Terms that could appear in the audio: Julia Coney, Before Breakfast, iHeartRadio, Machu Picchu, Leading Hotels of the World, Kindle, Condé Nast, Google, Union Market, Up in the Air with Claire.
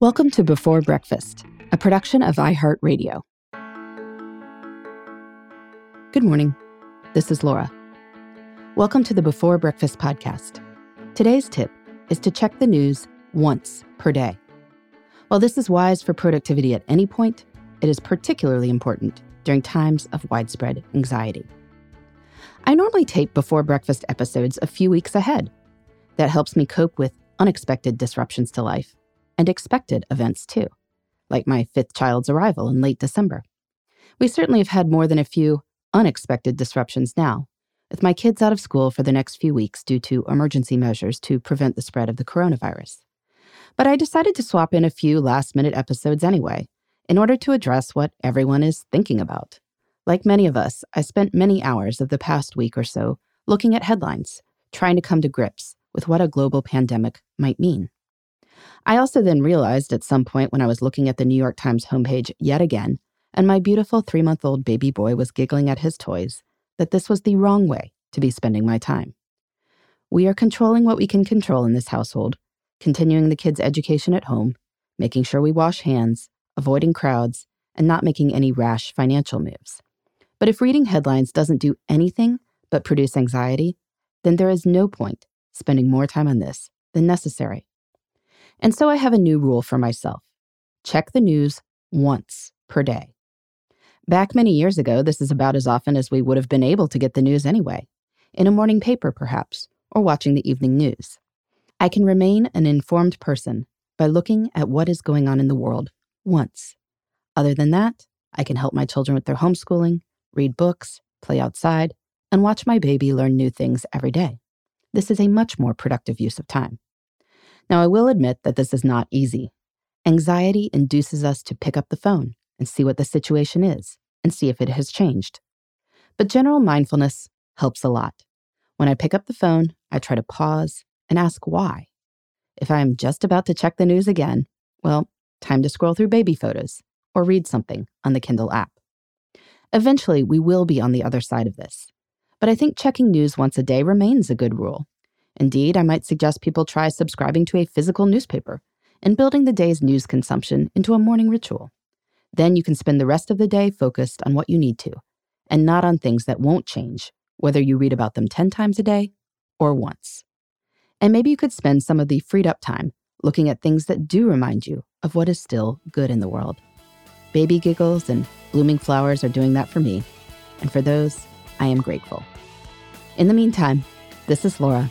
Welcome to Before Breakfast, a production of iHeartRadio. Good morning. This is Laura. Welcome to the Before Breakfast podcast. Today's tip is to check the news once per day. While this is wise for productivity at any point, it is particularly important during times of widespread anxiety. I normally tape Before Breakfast episodes a few weeks ahead. That helps me cope with unexpected disruptions to life. And expected events too, like my fifth child's arrival in late December. We certainly have had more than a few unexpected disruptions now, with my kids out of school for the next few weeks due to emergency measures to prevent the spread of the coronavirus. But I decided to swap in a few last-minute episodes anyway, in order to address what everyone is thinking about. Like many of us, I spent many hours of the past week or so looking at headlines, trying to come to grips with what a global pandemic might mean. I also then realized at some point when I was looking at the New York Times homepage yet again, and my beautiful 3-month-old baby boy was giggling at his toys, that this was the wrong way to be spending my time. We are controlling what we can control in this household, continuing the kids' education at home, making sure we wash hands, avoiding crowds, and not making any rash financial moves. But if reading headlines doesn't do anything but produce anxiety, then there is no point spending more time on this than necessary. And so I have a new rule for myself. Check the news once per day. Back many years ago, this is about as often as we would have been able to get the news anyway, in a morning paper perhaps, or watching the evening news. I can remain an informed person by looking at what is going on in the world once. Other than that, I can help my children with their homeschooling, read books, play outside, and watch my baby learn new things every day. This is a much more productive use of time. Now, I will admit that this is not easy. Anxiety induces us to pick up the phone and see what the situation is and see if it has changed. But general mindfulness helps a lot. When I pick up the phone, I try to pause and ask why. If I am just about to check the news again, well, time to scroll through baby photos or read something on the Kindle app. Eventually, we will be on the other side of this. But I think checking news once a day remains a good rule. Indeed, I might suggest people try subscribing to a physical newspaper and building the day's news consumption into a morning ritual. Then you can spend the rest of the day focused on what you need to, and not on things that won't change, whether you read about them 10 times a day or once. And maybe you could spend some of the freed up time looking at things that do remind you of what is still good in the world. Baby giggles and blooming flowers are doing that for me, and for those, I am grateful. In the meantime, this is Laura.